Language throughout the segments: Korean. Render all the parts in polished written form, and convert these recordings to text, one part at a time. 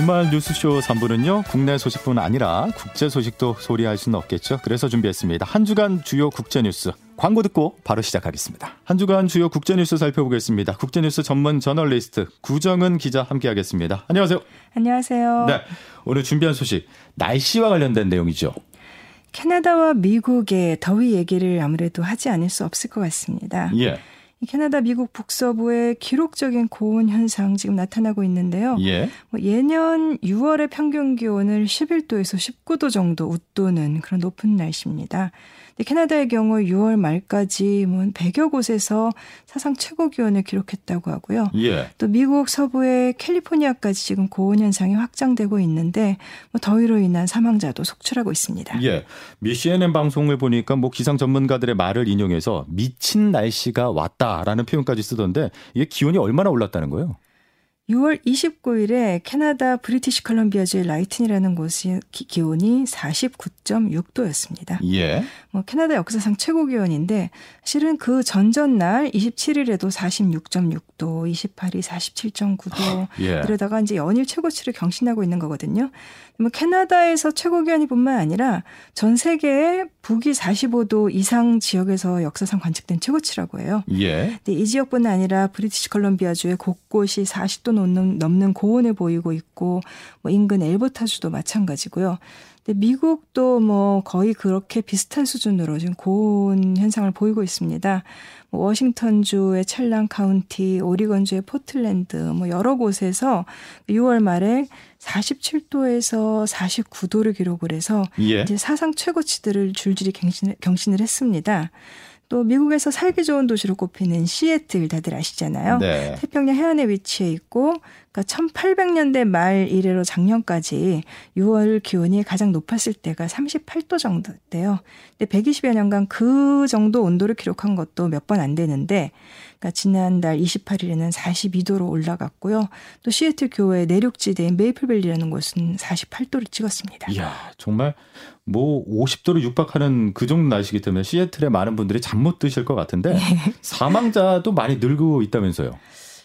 주말 뉴스쇼 3부는요. 국내 소식뿐 아니라 국제 소식도 소리할 수는 없겠죠. 그래서 준비했습니다. 한 주간 주요 국제 뉴스 광고 듣고 바로 시작하겠습니다. 한 주간 주요 국제 뉴스 살펴보겠습니다. 국제 뉴스 전문 저널리스트 구정은 기자 함께하겠습니다. 안녕하세요. 안녕하세요. 네, 오늘 준비한 소식 날씨와 관련된 내용이죠. 캐나다와 미국의 더위 얘기를 아무래도 하지 않을 수 없을 것 같습니다. 예. 캐나다 미국 북서부에 기록적인 고온 현상 지금 나타나고 있는데요. 예. 예년 6월의 평균 기온을 11도에서 19도 정도 웃도는 그런 높은 날씨입니다. 근데 캐나다의 경우 6월 말까지 100여 곳에서 사상 최고 기온을 기록했다고 하고요. 예. 또 미국 서부의 캘리포니아까지 지금 고온 현상이 확장되고 있는데 더위로 인한 사망자도 속출하고 있습니다. 예. 미 CNN 방송을 보니까 기상 전문가들의 말을 인용해서 미친 날씨가 왔다. 라는 표현까지 쓰던데 이게 기온이 얼마나 올랐다는 거예요? 6월 29일에 캐나다 브리티시 컬럼비아주의 라이튼이라는 곳의 기온이 49.6도였습니다. 예. 캐나다 역사상 최고 기온인데 실은 그 전날 27일에도 46.6도, 28일 47.9도 예. 이러다가 이제 연일 최고치를 경신하고 있는 거거든요. 캐나다에서 최고 기온이 뿐만 아니라 전 세계의 북위 45도 이상 지역에서 역사상 관측된 최고치라고 해요. 예. 근데 이 지역뿐 아니라 브리티시 컬럼비아주의 곳곳이 40도 넘는 고온을 보이고 있고 인근 엘버타주도 마찬가지고요. 근데 미국도 거의 그렇게 비슷한 수준으로 지금 고온 현상을 보이고 있습니다. 워싱턴주의 첼랑 카운티, 오리건주의 포틀랜드 여러 곳에서 6월 말에 47도에서 49도를 기록을 해서 예. 이제 사상 최고치들을 줄줄이 경신을 했습니다. 또 미국에서 살기 좋은 도시로 꼽히는 시애틀 다들 아시잖아요. 네. 태평양 해안에 위치해 있고 그러니까 1800년대 말 이래로 작년까지 6월 기온이 가장 높았을 때가 38도 정도였대요. 근데 120여 년간 그 정도 온도를 기록한 것도 몇 번 안 되는데 그러니까 지난달 28일에는 42도로 올라갔고요. 또 시애틀 교외 내륙지대인 메이플빌리라는 곳은 48도를 찍었습니다. 이야 정말 50도를 육박하는 그 정도 날씨이기 때문에 시애틀에 많은 분들이 잠 못 드실 것 같은데 사망자도 많이 늘고 있다면서요.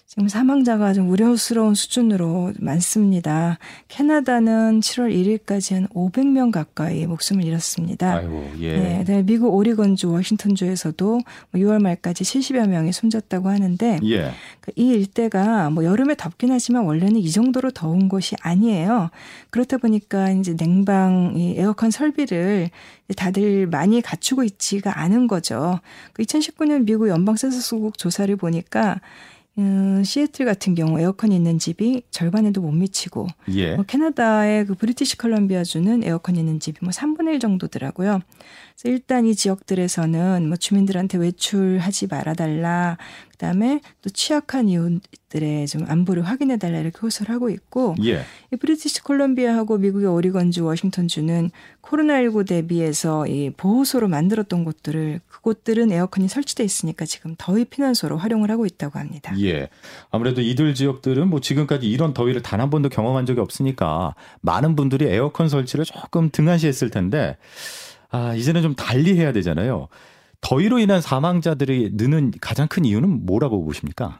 지금 사망자가 좀 우려스러운 수준으로 많습니다. 캐나다는 7월 1일까지 한 500명 가까이 목숨을 잃었습니다. 아이고, 예. 네, 미국 오리건주, 워싱턴주에서도 6월 말까지 70여 명이 숨졌다고 하는데 예. 이 일대가 여름에 덥긴 하지만 원래는 이 정도로 더운 곳이 아니에요. 그렇다 보니까 이제 냉방, 에어컨 설비를 다들 많이 갖추고 있지가 않은 거죠. 2019년 미국 연방세수국 조사를 보니까 시애틀 같은 경우 에어컨이 있는 집이 절반에도 못 미치고 예. 캐나다의 브리티시 컬럼비아주는 에어컨이 있는 집이 3분의 1 정도더라고요. 그래서 일단 이 지역들에서는 주민들한테 외출하지 말아달라. 그다음에 또 취약한 이웃들의 좀 안보를 확인해달라 이렇게 호소를 하고 있고 예. 이 브리티시 콜롬비아하고 미국의 오리건주, 워싱턴주는 코로나19 대비해서 이 보호소로 만들었던 곳들을 그곳들은 에어컨이 설치돼 있으니까 지금 더위 피난소로 활용을 하고 있다고 합니다. 예, 아무래도 이들 지역들은 지금까지 이런 더위를 단 한 번도 경험한 적이 없으니까 많은 분들이 에어컨 설치를 조금 등한시했을 텐데 아 이제는 좀 달리해야 되잖아요. 더위로 인한 사망자들이 느는 가장 큰 이유는 뭐라고 보십니까?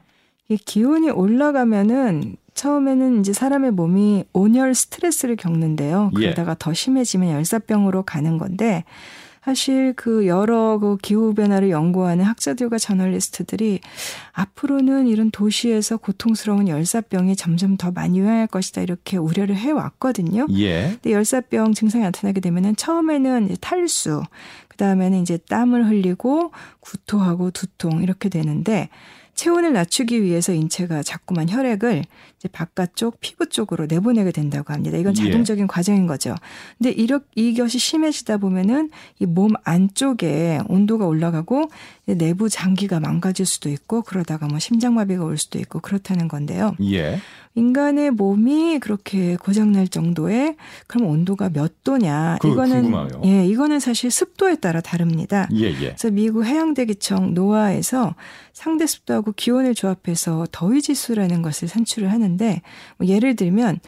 기온이 올라가면은 처음에는 이제 사람의 몸이 온열 스트레스를 겪는데요. 그러다가 예. 더 심해지면 열사병으로 가는 건데 사실 여러 기후변화를 연구하는 학자들과 저널리스트들이 앞으로는 이런 도시에서 고통스러운 열사병이 점점 더 많이 유행할 것이다 이렇게 우려를 해왔거든요. 예. 근데 열사병 증상이 나타나게 되면은 처음에는 이제 탈수, 그다음에는 이제 땀을 흘리고 구토하고 두통 이렇게 되는데 체온을 낮추기 위해서 인체가 자꾸만 혈액을 이제 바깥쪽 피부 쪽으로 내보내게 된다고 합니다. 이건 자동적인 예. 과정인 거죠. 근데 이것이 심해지다 보면은 이 몸 안쪽에 온도가 올라가고 내부 장기가 망가질 수도 있고 그러다가 심장마비가 올 수도 있고 그렇다는 건데요. 예. 인간의 몸이 그렇게 고장날 정도의 그럼 온도가 몇 도냐? 궁금해요. 예, 이거는 사실 습도에 따라 다릅니다. 예, 예. 그래서 미국 해양대기청 노아에서 상대 습도하고 기온을 조합해서 더위 지수라는 것을 산출을 하는데 예를 들면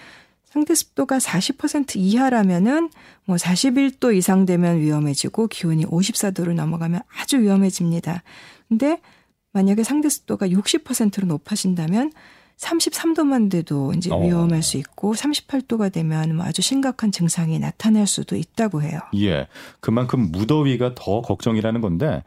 상대 습도가 40% 이하라면은 41도 이상 되면 위험해지고 기온이 54도를 넘어가면 아주 위험해집니다. 근데 만약에 상대 습도가 60%로 높아진다면 33도만 돼도 이제 위험할 수 있고 38도가 되면 뭐 아주 심각한 증상이 나타날 수도 있다고 해요. 예, 그만큼 무더위가 더 걱정이라는 건데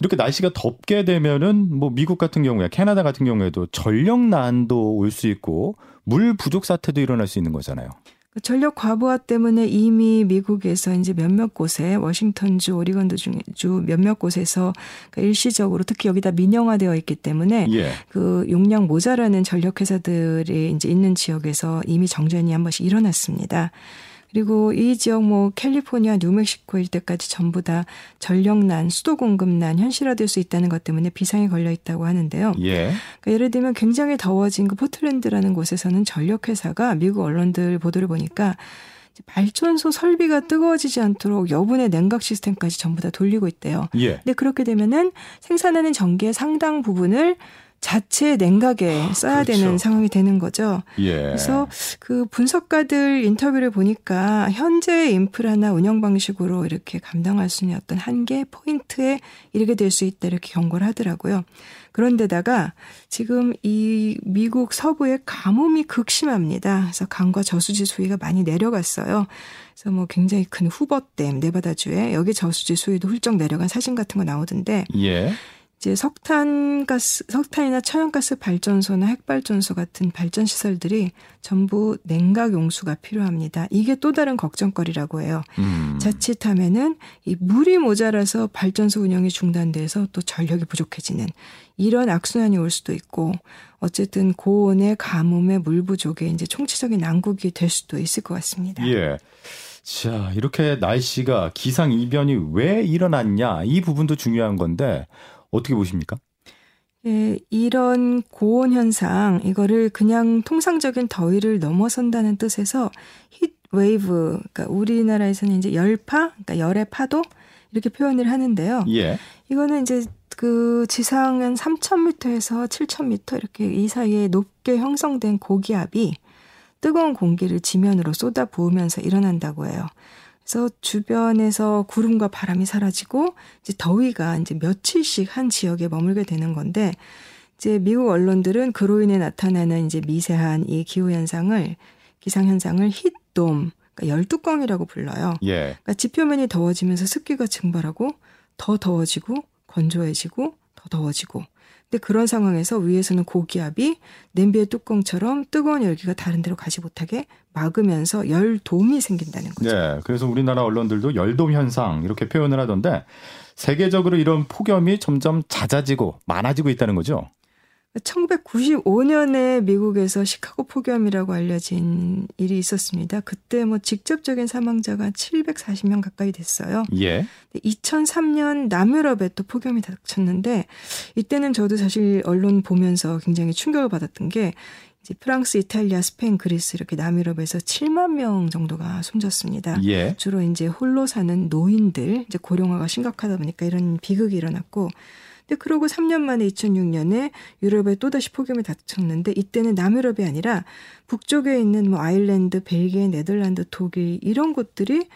이렇게 날씨가 덥게 되면은 뭐 미국 같은 경우에 캐나다 같은 경우에도 전력 난도 올 수 있고 물 부족 사태도 일어날 수 있는 거잖아요. 전력 과부하 때문에 이미 미국에서 이제 몇몇 곳에 워싱턴주, 오리건주 몇몇 곳에서 일시적으로 특히 여기다 민영화되어 있기 때문에 예. 그 용량 모자라는 전력 회사들이 이제 있는 지역에서 이미 정전이 한 번씩 일어났습니다. 그리고 이 지역 뭐 캘리포니아, 뉴멕시코 일대까지 전부 다 전력난, 수도 공급난 현실화될 수 있다는 것 때문에 비상이 걸려 있다고 하는데요. 예. 그러니까 예를 들면 굉장히 더워진 그 포틀랜드라는 곳에서는 전력 회사가 미국 언론들 보도를 보니까 발전소 설비가 뜨거워지지 않도록 여분의 냉각 시스템까지 전부 다 돌리고 있대요. 예. 근데 그렇게 되면은 생산하는 전기의 상당 부분을 자체 냉각에 써야 그렇죠. 되는 상황이 되는 거죠. 예. 그래서 그 분석가들 인터뷰를 보니까 현재의 인프라나 운영 방식으로 이렇게 감당할 수 있는 어떤 한계 포인트에 이르게 될 수 있다 이렇게 경고를 하더라고요. 그런데다가 지금 이 미국 서부의 가뭄이 극심합니다. 그래서 강과 저수지 수위가 많이 내려갔어요. 그래서 뭐 굉장히 큰 후버댐 네바다주에 여기 저수지 수위도 훌쩍 내려간 사진 같은 거 나오던데. 예. 이제 석탄이나 천연가스 발전소나 핵발전소 같은 발전 시설들이 전부 냉각 용수가 필요합니다. 이게 또 다른 걱정거리라고 해요. 자칫하면은 이 물이 모자라서 발전소 운영이 중단돼서 또 전력이 부족해지는 이런 악순환이 올 수도 있고 어쨌든 고온의 가뭄의 물 부족에 이제 총체적인 난국이 될 수도 있을 것 같습니다. 예. 자, 이렇게 날씨가 기상 이변이 왜 일어났냐 이 부분도 중요한 건데. 어떻게 보십니까? 예, 이런 고온 현상 이거를 그냥 통상적인 더위를 넘어선다는 뜻에서 히트웨이브, 그러니까 우리나라에서는 이제 열파, 그러니까 열의 파도 이렇게 표현을 하는데요. 예. 이거는 이제 그 지상은 3,000m에서 7,000m 이렇게 이 사이에 높게 형성된 고기압이 뜨거운 공기를 지면으로 쏟아 부으면서 일어난다고 해요. 그래서 주변에서 구름과 바람이 사라지고 이제 더위가 이제 며칠씩 한 지역에 머물게 되는 건데 이제 미국 언론들은 그로 인해 나타나는 이제 미세한 이 기후 현상을 기상 현상을 히트돔, 그러니까 열뚜껑이라고 불러요. 예. 그러니까 지표면이 더워지면서 습기가 증발하고 더 더워지고 건조해지고 더 더워지고. 근데 그런 상황에서 위에서는 고기압이 냄비의 뚜껑처럼 뜨거운 열기가 다른 데로 가지 못하게 막으면서 열돔이 생긴다는 거죠. 네, 그래서 우리나라 언론들도 열돔 현상 이렇게 표현을 하던데 세계적으로 이런 폭염이 점점 잦아지고 많아지고 있다는 거죠. 1995년에 미국에서 시카고 폭염이라고 알려진 일이 있었습니다. 그때 뭐 직접적인 사망자가 740명 가까이 됐어요. 예. 2003년 남유럽에 또 폭염이 닥쳤는데 이때는 저도 사실 언론 보면서 굉장히 충격을 받았던 게 이제 프랑스, 이탈리아, 스페인, 그리스 이렇게 남유럽에서 7만 명 정도가 숨졌습니다. 예. 주로 이제 홀로 사는 노인들, 이제 고령화가 심각하다 보니까 이런 비극이 일어났고 근데 그러고 3년 만에 2006년에 유럽에 또다시 폭염이 닥쳤는데 이때는 남유럽이 아니라 북쪽에 있는 뭐 아일랜드, 벨기에, 네덜란드, 독일 이런 곳들이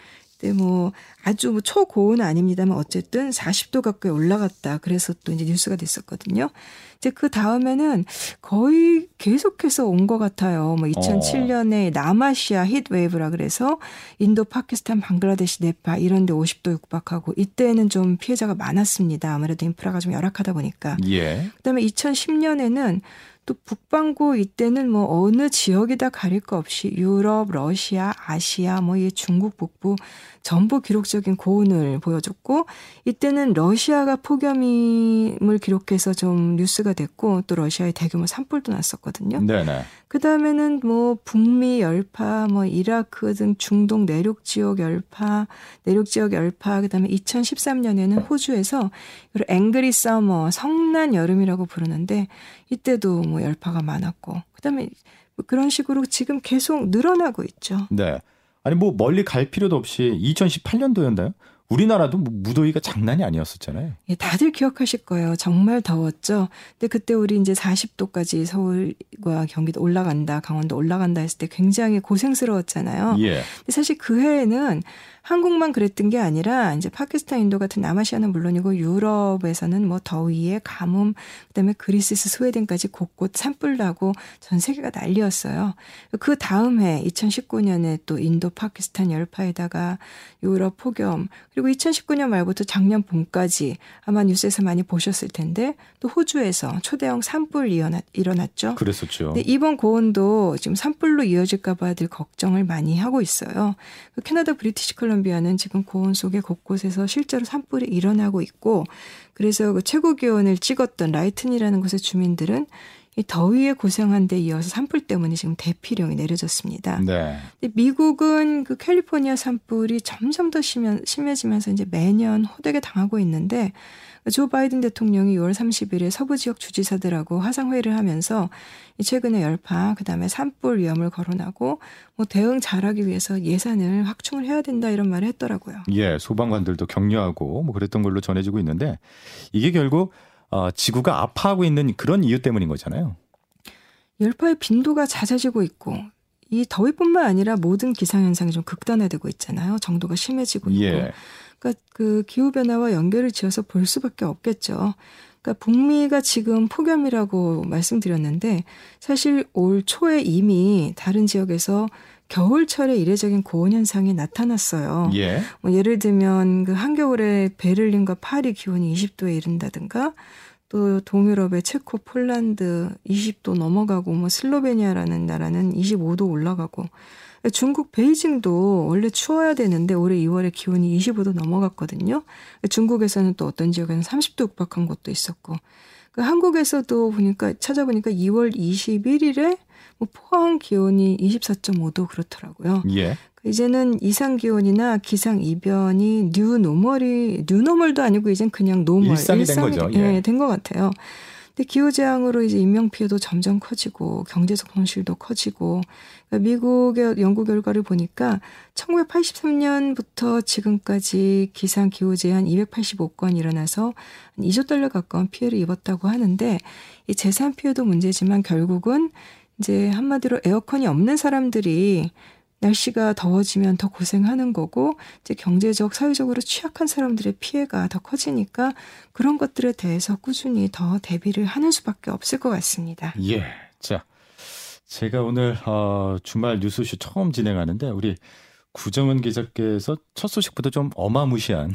그때 뭐 아주 뭐 초고온은 아닙니다만 어쨌든 40도 가까이 올라갔다. 그래서 또 이제 뉴스가 됐었거든요. 이제 그 다음에는 거의 계속해서 온 것 같아요. 뭐 2007년에 남아시아 히트웨이브라 그래서 인도, 파키스탄, 방글라데시, 네팔 이런 데 50도 육박하고 이때는 좀 피해자가 많았습니다. 아무래도 인프라가 좀 열악하다 보니까. 예. 그다음에 2010년에는 또 북반구 이때는 뭐 어느 지역이다 가릴 거 없이 유럽, 러시아, 아시아, 뭐 이 중국 북부 전부 기록적인 고온을 보여줬고 이때는 러시아가 폭염임을 기록해서 좀 뉴스가 됐고 또 러시아의 대규모 산불도 났었거든요. 네네. 그 다음에는 뭐 북미 열파, 뭐 이라크 등 중동 내륙 지역 열파, 그 다음에 2013년에는 호주에서 앵그리 서머, 성난 여름이라고 부르는데 이때도 뭐 열파가 많았고 그다음에 그런 식으로 지금 계속 늘어나고 있죠. 네, 아니 뭐 멀리 갈 필요도 없이 2018년도였나요? 우리나라도 무더위가 장난이 아니었었잖아요. 예, 다들 기억하실 거예요. 정말 더웠죠. 근데 그때 우리 이제 40도까지 서울과 경기도 올라간다, 강원도 올라간다 했을 때 굉장히 고생스러웠잖아요. 예. 근데 사실 그 해에는 한국만 그랬던 게 아니라 이제 파키스탄, 인도 같은 남아시아는 물론이고 유럽에서는 뭐 더위에 가뭄, 그다음에 그리스, 스웨덴까지 곳곳 산불 나고 전 세계가 난리였어요. 그 다음 해 2019년에 또 인도, 파키스탄 열파에다가 유럽 폭염, 그리고 2019년 말부터 작년 봄까지 아마 뉴스에서 많이 보셨을 텐데 또 호주에서 초대형 산불 일어났죠. 그랬었죠. 근데 이번 고온도 지금 산불로 이어질까 봐 들 걱정을 많이 하고 있어요. 캐나다, 브리티시 콜롬비아 비아는 지금 고온 속에 곳곳에서 실제로 산불이 일어나고 있고, 그래서 그 최고 기온을 찍었던 라이튼이라는 곳의 주민들은 이 더위에 고생한 데 이어서 산불 때문에 지금 대피령이 내려졌습니다. 네. 근데 미국은 그 캘리포니아 산불이 점점 더 심해지면서 이제 매년 호되게 당하고 있는데, 조 바이든 대통령이 6월 30일에 서부 지역 주지사들하고 화상회의를 하면서 최근에 열파, 그다음에 산불 위험을 거론하고 뭐 대응 잘하기 위해서 예산을 확충을 해야 된다 이런 말을 했더라고요. 예, 소방관들도 격려하고 뭐 그랬던 걸로 전해지고 있는데 이게 결국 지구가 아파하고 있는 그런 이유 때문인 거잖아요. 열파의 빈도가 잦아지고 있고 이 더위뿐만 아니라 모든 기상현상이 좀 극단화되고 있잖아요. 정도가 심해지고 있고. 예. 그러니까 그 기후변화와 연결을 지어서 볼 수밖에 없겠죠. 그러니까 북미가 지금 폭염이라고 말씀드렸는데 사실 올 초에 이미 다른 지역에서 겨울철에 이례적인 고온 현상이 나타났어요. 예. 뭐 예를 들면 그 한겨울에 베를린과 파리 기온이 20도에 이른다든가 또 동유럽의 체코, 폴란드 20도 넘어가고 뭐 슬로베니아라는 나라는 25도 올라가고 중국 베이징도 원래 추워야 되는데 올해 2월에 기온이 25도 넘어갔거든요. 중국에서는 또 어떤 지역에는 30도 육박한 곳도 있었고, 한국에서도 보니까 찾아보니까 2월 21일에 뭐 포항 기온이 24.5도 그렇더라고요. 예. 이제는 이상기온이나 기상이변이 뉴노멀도 아니고 이젠 그냥 노멀. 일상이 된 거죠. 예, 된 것 같아요. 근데 기후재앙으로 이제 인명피해도 점점 커지고 경제적 손실도 커지고, 그러니까 미국의 연구 결과를 보니까 1983년부터 지금까지 기상기후재해 한 285건 일어나서 2조 달러 가까운 피해를 입었다고 하는데 이 재산 피해도 문제지만 결국은 이제 한마디로 에어컨이 없는 사람들이 날씨가 더워지면 더 고생하는 거고 이제 경제적, 사회적으로 취약한 사람들의 피해가 더 커지니까 그런 것들에 대해서 꾸준히 더 대비를 하는 수밖에 없을 것 같습니다. 예, 자, 제가 오늘 주말 뉴스쇼 처음 진행하는데 우리 구정은 기자께서 첫 소식부터 좀 어마무시한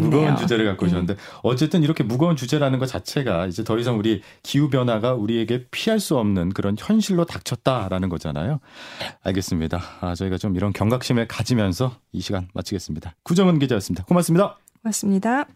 무거운 주제를 갖고 오셨는데 어쨌든 이렇게 무거운 주제라는 것 자체가 이제 더 이상 우리 기후변화가 우리에게 피할 수 없는 그런 현실로 닥쳤다라는 거잖아요. 알겠습니다. 저희가 좀 이런 경각심을 가지면서 이 시간 마치겠습니다. 구정은 기자였습니다. 고맙습니다. 고맙습니다.